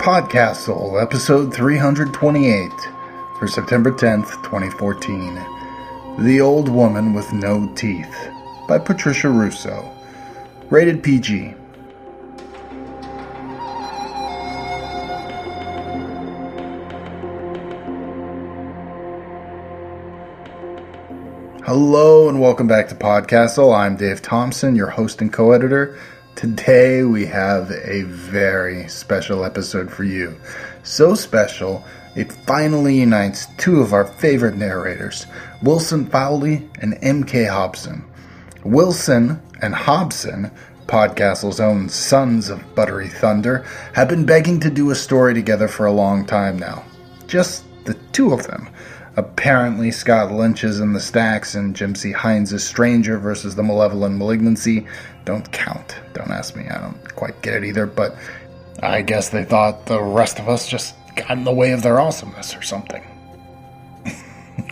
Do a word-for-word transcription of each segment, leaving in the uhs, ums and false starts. PodCastle, episode three hundred twenty-eight, for September tenth, twenty fourteen, The Old Woman with No Teeth, by Patricia Russo, rated P G. Hello and welcome back to PodCastle. I'm Dave Thompson, your host and co-editor. Today we have a very special episode for you. So special, it finally unites two of our favorite narrators, Wilson Fowley and M K. Hobson. Wilson and Hobson, PodCastle's own sons of buttery thunder, have been begging to do a story together for a long time now. Just the two of them. Apparently, Scott Lynch's and the Stacks and Jim C. Hines' Stranger versus the Malevolent Malignancy don't count. Don't ask me. I don't quite get it either, but I guess they thought the rest of us just got in the way of their awesomeness or something.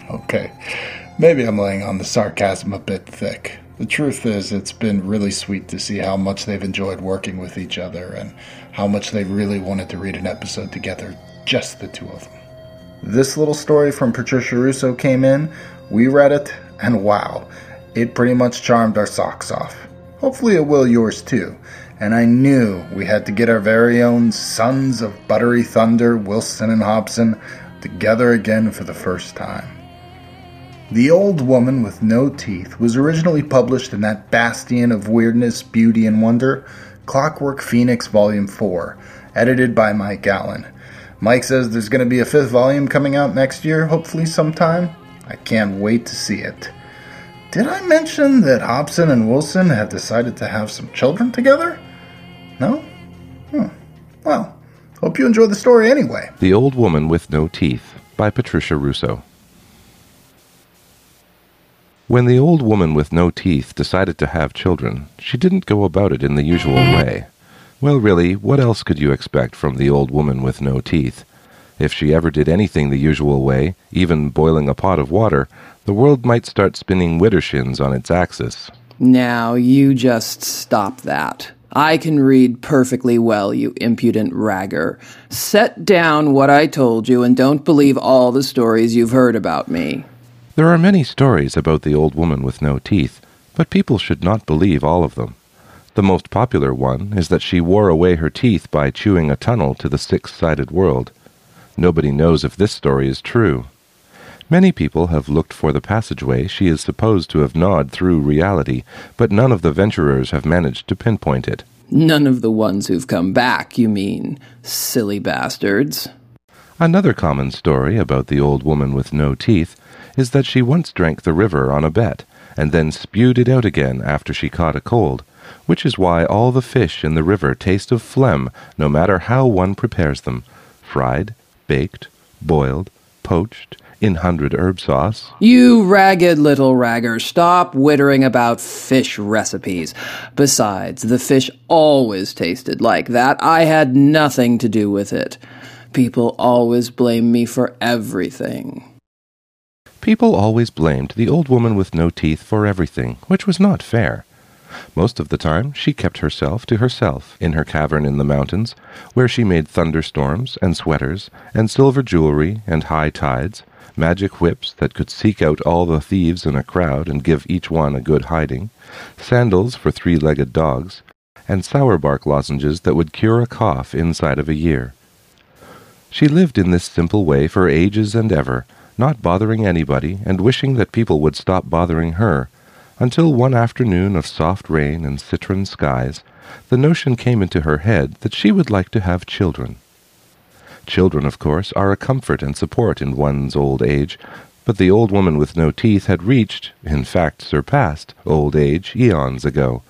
Okay, maybe I'm laying on the sarcasm a bit thick. The truth is, it's been really sweet to see how much they've enjoyed working with each other and how much they really wanted to read an episode together, just the two of them. This little story from Patricia Russo came in, we read it, and wow, it pretty much charmed our socks off. Hopefully it will yours too, and I knew we had to get our very own sons of buttery thunder, Wilson and Hobson, together again for the first time. The Old Woman with No Teeth was originally published in that bastion of weirdness, beauty, and wonder, Clockwork Phoenix Volume four, edited by Mike Allen. Mike says there's going to be a fifth volume coming out next year, hopefully sometime. I can't wait to see it. Did I mention that Hobson and Wilson have decided to have some children together? No? Hmm. Well, hope you enjoy the story anyway. The Old Woman with No Teeth, by Patricia Russo. When the old woman with no teeth decided to have children, she didn't go about it in the usual way. Well, really, what else could you expect from the old woman with no teeth? If she ever did anything the usual way, even boiling a pot of water, the world might start spinning widdershins on its axis. Now, you just stop that. I can read perfectly well, you impudent ragger. Set down what I told you and don't believe all the stories you've heard about me. There are many stories about the old woman with no teeth, but people should not believe all of them. The most popular one is that she wore away her teeth by chewing a tunnel to the six-sided world. Nobody knows if this story is true. Many people have looked for the passageway she is supposed to have gnawed through reality, but none of the venturers have managed to pinpoint it. None of the ones who've come back, you mean, silly bastards. Another common story about the old woman with no teeth is that she once drank the river on a bet, and then spewed it out again after she caught a cold, which is why all the fish in the river taste of phlegm, no matter how one prepares them. Fried, baked, boiled, poached, in hundred herb sauce. You ragged little ragger, stop whittering about fish recipes. Besides, the fish always tasted like that. I had nothing to do with it. People always blame me for everything. People always blamed the old woman with no teeth for everything, which was not fair. Most of the time she kept herself to herself in her cavern in the mountains, where she made thunderstorms and sweaters and silver jewelry and high tides, magic whips that could seek out all the thieves in a crowd and give each one a good hiding, sandals for three-legged dogs, and sour bark lozenges that would cure a cough inside of a year. She lived in this simple way for ages and ever, not bothering anybody and wishing that people would stop bothering her, until one afternoon of soft rain and citron skies, the notion came into her head that she would like to have children. Children, of course, are a comfort and support in one's old age, but the old woman with no teeth had reached, in fact surpassed, old age eons ago.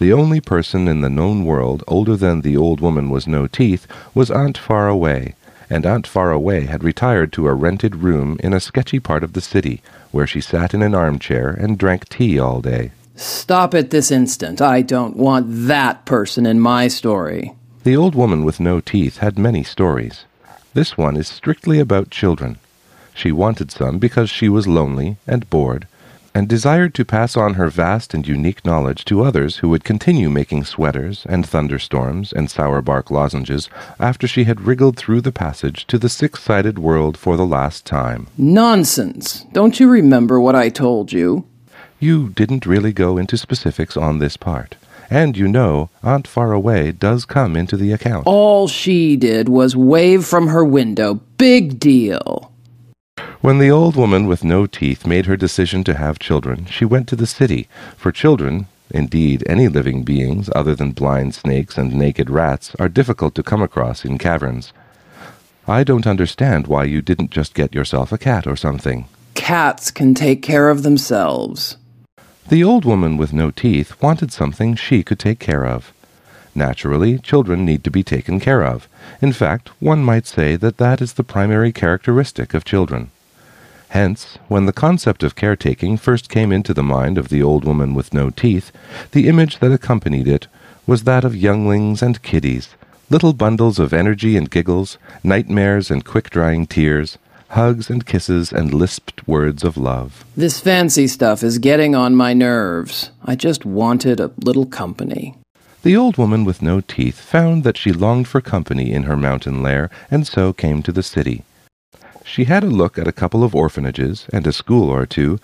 The only person in the known world older than the old woman with no teeth was Aunt Far Away, and Aunt Far Away had retired to a rented room in a sketchy part of the city, where she sat in an armchair and drank tea all day. Stop it this instant. I don't want that person in my story. The old woman with no teeth had many stories. This one is strictly about children. She wanted some because she was lonely and bored, and desired to pass on her vast and unique knowledge to others who would continue making sweaters and thunderstorms and sour bark lozenges after she had wriggled through the passage to the six-sided world for the last time. Nonsense! Don't you remember what I told you? You didn't really go into specifics on this part. And you know, Aunt Faraway does come into the account. All she did was wave from her window. Big deal. When the old woman with no teeth made her decision to have children, she went to the city. For children, indeed any living beings other than blind snakes and naked rats, are difficult to come across in caverns. I don't understand why you didn't just get yourself a cat or something. Cats can take care of themselves. The old woman with no teeth wanted something she could take care of. Naturally, children need to be taken care of. In fact, one might say that that is the primary characteristic of children. Hence, when the concept of caretaking first came into the mind of the old woman with no teeth, the image that accompanied it was that of younglings and kiddies, little bundles of energy and giggles, nightmares and quick-drying tears, hugs and kisses and lisped words of love. This fancy stuff is getting on my nerves. I just wanted a little company. The old woman with no teeth found that she longed for company in her mountain lair, and so came to the city. She had a look at a couple of orphanages and a school or two,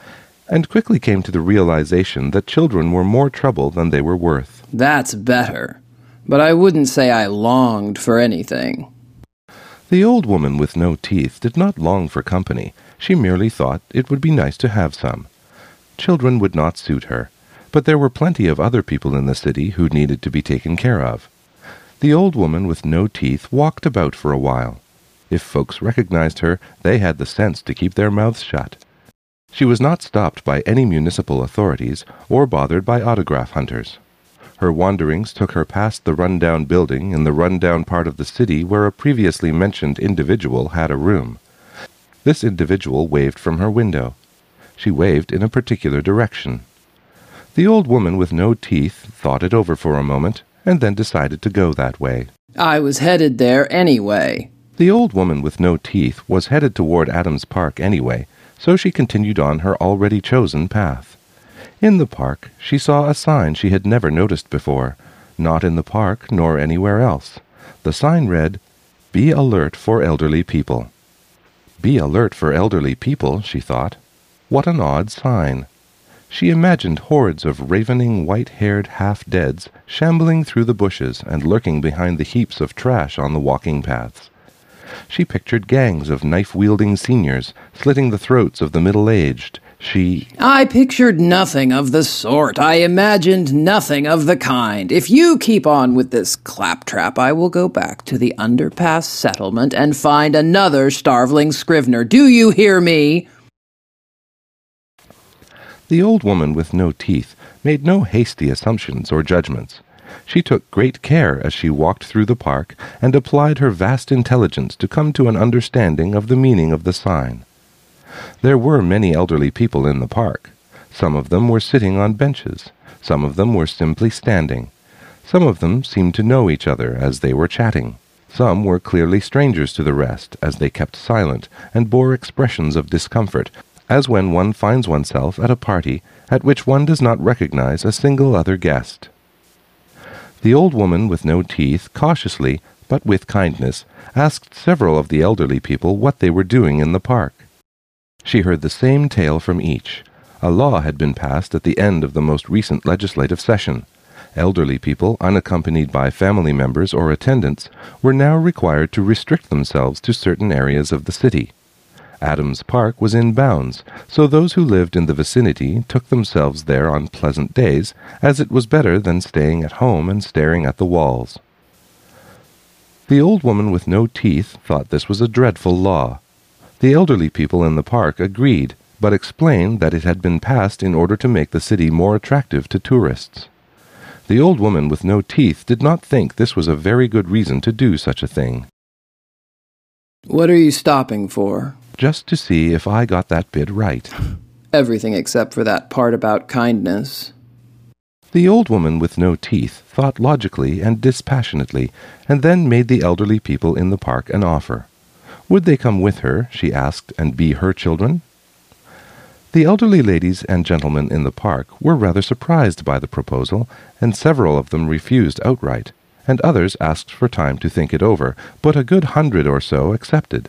and quickly came to the realization that children were more trouble than they were worth. That's better, but I wouldn't say I longed for anything. The old woman with no teeth did not long for company. She merely thought it would be nice to have some. Children would not suit her, but there were plenty of other people in the city who needed to be taken care of. The old woman with no teeth walked about for a while. If folks recognized her, they had the sense to keep their mouths shut. She was not stopped by any municipal authorities or bothered by autograph hunters. Her wanderings took her past the run-down building in the run-down part of the city where a previously mentioned individual had a room. This individual waved from her window. She waved in a particular direction. The old woman with no teeth thought it over for a moment, and then decided to go that way. I was headed there anyway. The old woman with no teeth was headed toward Adams Park anyway, so she continued on her already chosen path. In the park, she saw a sign she had never noticed before, not in the park nor anywhere else. The sign read, "Be alert for elderly people." Be alert for elderly people, she thought. What an odd sign. She imagined hordes of ravening, white-haired half-deads shambling through the bushes and lurking behind the heaps of trash on the walking paths. She pictured gangs of knife-wielding seniors slitting the throats of the middle-aged. She... I pictured nothing of the sort. I imagined nothing of the kind. If you keep on with this claptrap, I will go back to the underpass settlement and find another starveling Scrivener. Do you hear me? The old woman with no teeth made no hasty assumptions or judgments. She took great care as she walked through the park and applied her vast intelligence to come to an understanding of the meaning of the sign. There were many elderly people in the park. Some of them were sitting on benches. Some of them were simply standing. Some of them seemed to know each other as they were chatting. Some were clearly strangers to the rest as they kept silent and bore expressions of discomfort, as when one finds oneself at a party at which one does not recognize a single other guest. The old woman with no teeth cautiously, but with kindness, asked several of the elderly people what they were doing in the park. She heard the same tale from each. A law had been passed at the end of the most recent legislative session. Elderly people, unaccompanied by family members or attendants, were now required to restrict themselves to certain areas of the city. Adams Park was in bounds, so those who lived in the vicinity took themselves there on pleasant days, as it was better than staying at home and staring at the walls. The old woman with no teeth thought this was a dreadful law. The elderly people in the park agreed, but explained that it had been passed in order to make the city more attractive to tourists. The old woman with no teeth did not think this was a very good reason to do such a thing. What are you stopping for? Just to see if I got that bit right. Everything except for that part about kindness. The old woman with no teeth thought logically and dispassionately, and then made the elderly people in the park an offer. Would they come with her, she asked, and be her children? The elderly ladies and gentlemen in the park were rather surprised by the proposal, and several of them refused outright, and others asked for time to think it over, but a good hundred or so accepted.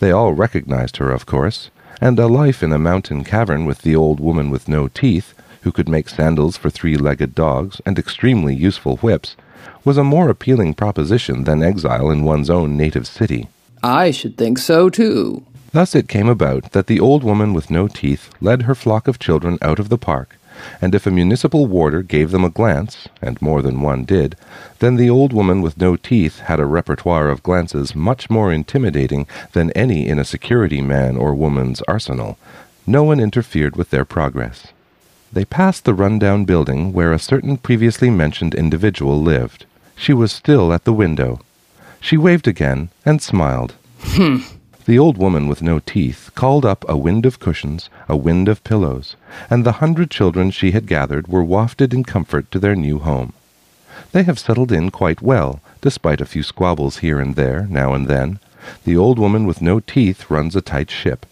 They all recognized her, of course, and a life in a mountain cavern with the old woman with no teeth, who could make sandals for three-legged dogs and extremely useful whips, was a more appealing proposition than exile in one's own native city. I should think so, too. Thus it came about that the old woman with no teeth led her flock of children out of the park, and if a municipal warder gave them a glance, and more than one did, then the old woman with no teeth had a repertoire of glances much more intimidating than any in a security man or woman's arsenal. No one interfered with their progress. They passed the run-down building where a certain previously mentioned individual lived. She was still at the window. She waved again and smiled. Hmm. The old woman with no teeth called up a wind of cushions, a wind of pillows, and the hundred children she had gathered were wafted in comfort to their new home. They have settled in quite well, despite a few squabbles here and there, now and then. The old woman with no teeth runs a tight ship,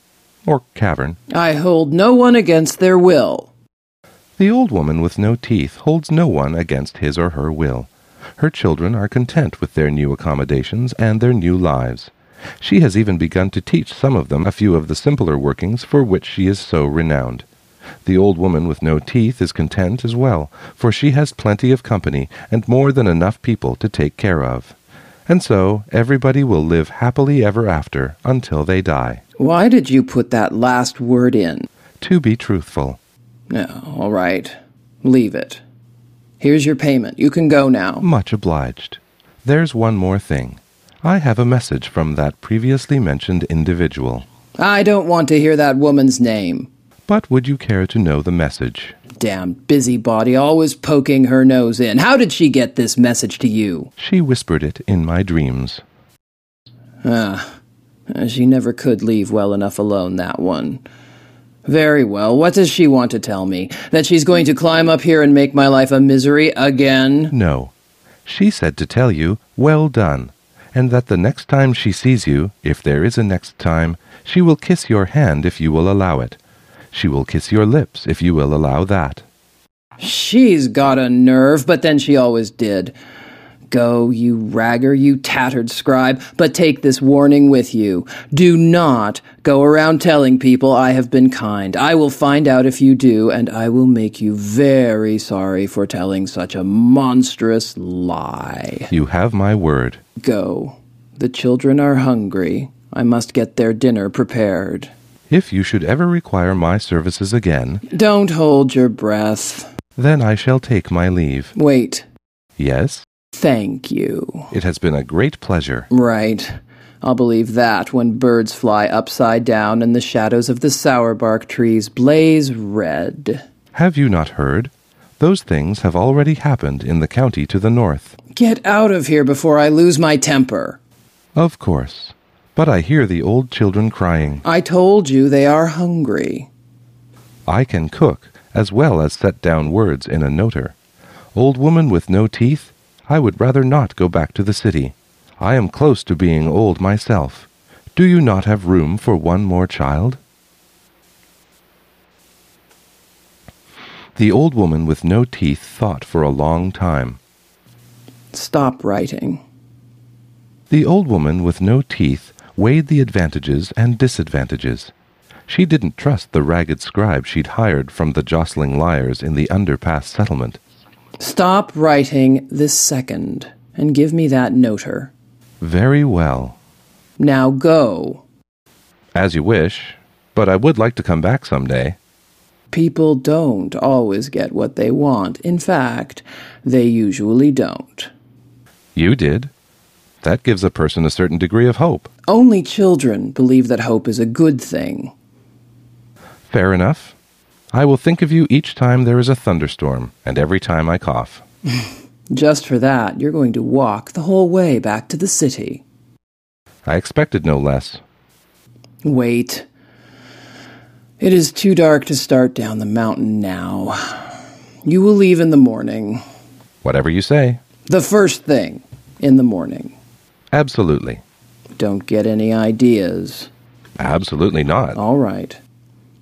or cavern. I hold no one against their will. The old woman with no teeth holds no one against his or her will. Her children are content with their new accommodations and their new lives. She has even begun to teach some of them a few of the simpler workings for which she is so renowned. The old woman with no teeth is content as well, for she has plenty of company and more than enough people to take care of. And so everybody will live happily ever after until they die. Why did you put that last word in? To be truthful. No, all right. Leave it. Here's your payment. You can go now. Much obliged. There's one more thing. I have a message from that previously mentioned individual. I don't want to hear that woman's name. But would you care to know the message? Damn busybody, always poking her nose in. How did she get this message to you? She whispered it in my dreams. Ah, she never could leave well enough alone, that one. Very well. What does she want to tell me? That she's going to climb up here and make my life a misery again? No. She said to tell you, well done. And that the next time she sees you, if there is a next time, she will kiss your hand if you will allow it. She will kiss your lips if you will allow that. She's got a nerve, but then she always did. Go, you ragger, you tattered scribe, but take this warning with you. Do not go around telling people I have been kind. I will find out if you do, and I will make you very sorry for telling such a monstrous lie. You have my word. Go. The children are hungry. I must get their dinner prepared. If you should ever require my services again... Don't hold your breath. Then I shall take my leave. Wait. Yes? Thank you. It has been a great pleasure. Right. I'll believe that when birds fly upside down and the shadows of the sourbark trees blaze red. Have you not heard? Those things have already happened in the county to the north. Get out of here before I lose my temper. Of course. But I hear the old children crying. I told you they are hungry. I can cook, as well as set down words in a noter. Old woman with no teeth, I would rather not go back to the city. I am close to being old myself. Do you not have room for one more child? The old woman with no teeth thought for a long time. Stop writing. The old woman with no teeth weighed the advantages and disadvantages. She didn't trust the ragged scribe she'd hired from the jostling liars in the underpass settlement. Stop writing this second and give me that noter. Very well. Now go. As you wish, but I would like to come back someday. People don't always get what they want. In fact, they usually don't. You did. That gives a person a certain degree of hope. Only children believe that hope is a good thing. Fair enough. I will think of you each time there is a thunderstorm, and every time I cough. Just for that, you're going to walk the whole way back to the city. I expected no less. Wait. It is too dark to start down the mountain now. You will leave in the morning. Whatever you say. The first thing in the morning. Absolutely. Don't get any ideas. Absolutely not. All right.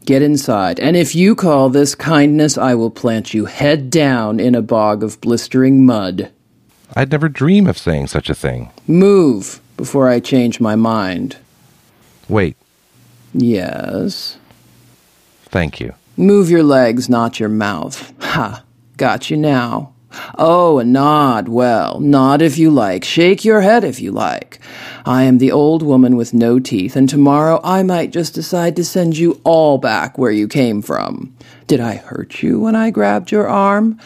Get inside. And if you call this kindness, I will plant you head down in a bog of blistering mud. I'd never dream of saying such a thing. Move before I change my mind. Wait. Yes? Thank you. Move your legs, not your mouth. Ha! Got you now. Oh, and nod. Well, nod if you like. Shake your head if you like. I am the old woman with no teeth, and tomorrow I might just decide to send you all back where you came from. Did I hurt you when I grabbed your arm?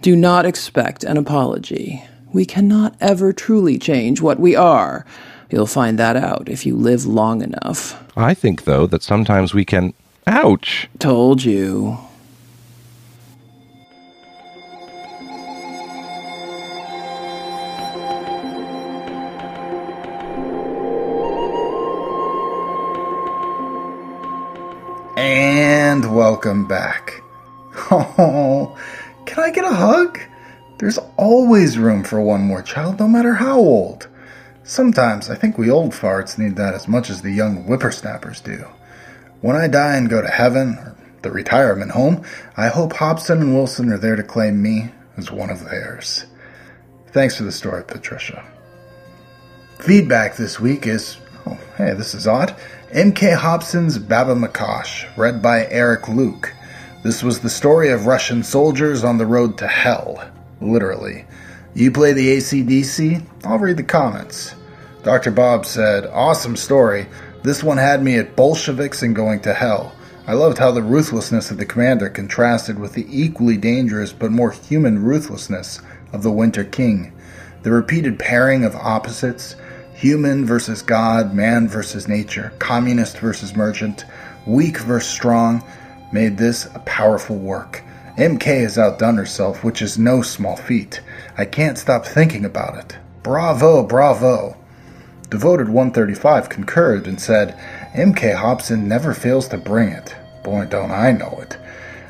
Do not expect an apology. We cannot ever truly change what we are. You'll find that out if you live long enough. I think, though, that sometimes we can... Ouch! Told you... And welcome back. Oh, can I get a hug? There's always room for one more child, no matter how old. Sometimes I think we old farts need that as much as the young whippersnappers do. When I die and go to heaven, or the retirement home, I hope Hobson and Wilson are there to claim me as one of theirs. Thanks for the story, Patricia. Feedback this week is... Oh, hey, this is odd. M K. Hobson's Baba Makosh, read by Eric Luke. This was the story of Russian soldiers on the road to hell, literally. You play the A C D C? I'll read the comments. Doctor Bob said, awesome story. This one had me at Bolsheviks and going to hell. I loved how the ruthlessness of the commander contrasted with the equally dangerous but more human ruthlessness of the Winter King. The repeated pairing of opposites... Human versus God, man versus nature, communist versus merchant, weak versus strong, made this a powerful work. M K has outdone herself, which is no small feat. I can't stop thinking about it. Bravo, bravo. Devoted one thirty-five concurred and said, M K. Hobson never fails to bring it. Boy, don't I know it.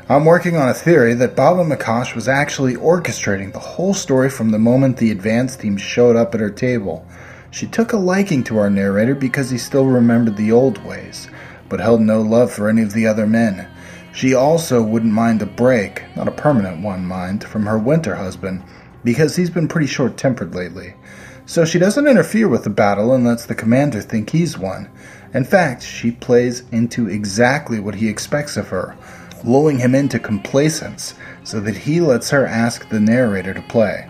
I'm working on a theory that Baba Makosh was actually orchestrating the whole story from the moment the advance team showed up at her table. She took a liking to our narrator because he still remembered the old ways, but held no love for any of the other men. She also wouldn't mind a break, not a permanent one, mind, from her winter husband, because he's been pretty short-tempered lately. So she doesn't interfere with the battle and lets the commander think he's won. In fact, she plays into exactly what he expects of her, lulling him into complacence so that he lets her ask the narrator to play.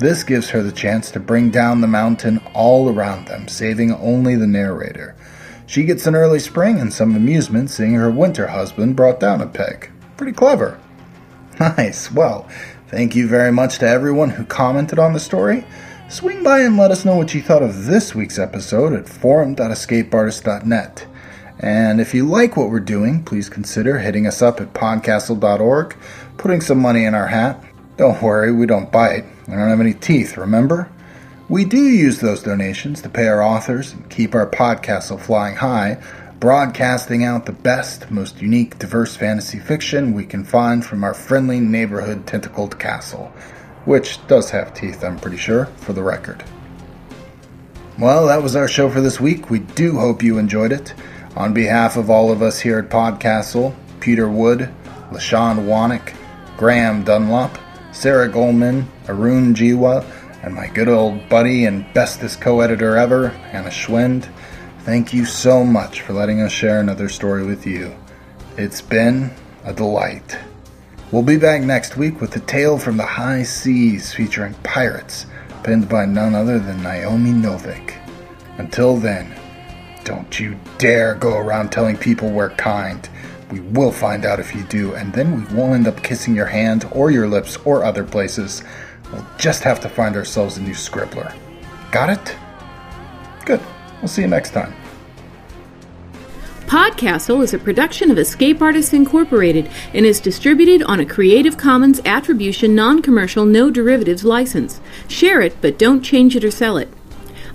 This gives her the chance to bring down the mountain all around them, saving only the narrator. She gets an early spring and some amusement seeing her winter husband brought down a peg. Pretty clever. Nice. Well, thank you very much to everyone who commented on the story. Swing by and let us know what you thought of this week's episode at forum dot escape artist dot net. And if you like what we're doing, please consider hitting us up at podcastle dot org, putting some money in our hat. Don't worry, we don't bite. I don't have any teeth, remember? We do use those donations to pay our authors and keep our PodCastle flying high, broadcasting out the best, most unique, diverse fantasy fiction we can find from our friendly neighborhood tentacled castle, which does have teeth, I'm pretty sure, for the record. Well, that was our show for this week. We do hope you enjoyed it. On behalf of all of us here at PodCastle, Peter Wood, LaShawn Wannick, Graham Dunlop, Sarah Goldman, Arun Jiwa, and my good old buddy and bestest co-editor ever, Anna Schwind, thank you so much for letting us share another story with you. It's been a delight. We'll be back next week with a tale from the high seas featuring pirates, penned by none other than Naomi Novik. Until then, don't you dare go around telling people we're kind. We will find out if you do, and then we won't end up kissing your hand or your lips or other places. We'll just have to find ourselves a new scribbler. Got it? Good. We'll see you next time. PodCastle is a production of Escape Artists Incorporated and is distributed on a Creative Commons Attribution Non-Commercial No Derivatives license. Share it, but don't change it or sell it.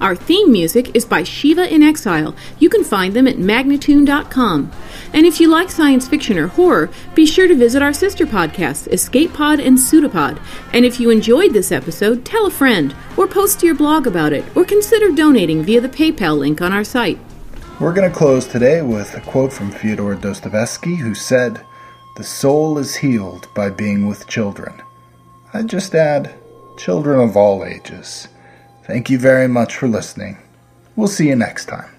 Our theme music is by Shiva in Exile. You can find them at magnatune dot com. And if you like science fiction or horror, be sure to visit our sister podcasts, Escape Pod and Pseudopod. And if you enjoyed this episode, tell a friend, or post to your blog about it, or consider donating via the PayPal link on our site. We're going to close today with a quote from Fyodor Dostoevsky, who said, "The soul is healed by being with children." I'd just add, children of all ages. Thank you very much for listening. We'll see you next time.